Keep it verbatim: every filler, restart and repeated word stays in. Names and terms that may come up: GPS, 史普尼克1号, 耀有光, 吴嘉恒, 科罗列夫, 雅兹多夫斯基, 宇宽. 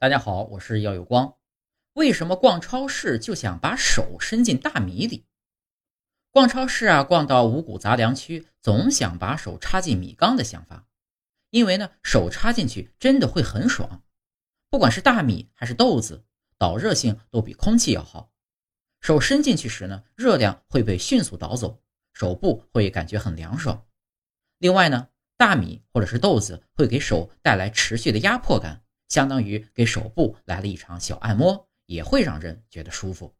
大家好，我是耀有光。为什么逛超市就想把手伸进大米里？逛超市啊，逛到五谷杂粮区，总想把手插进米缸的想法。因为呢，手插进去真的会很爽。不管是大米还是豆子，导热性都比空气要好。手伸进去时呢，热量会被迅速导走，手部会感觉很凉爽。另外呢，大米或者是豆子会给手带来持续的压迫感，相当于给手部来了一场小按摩，也会让人觉得舒服。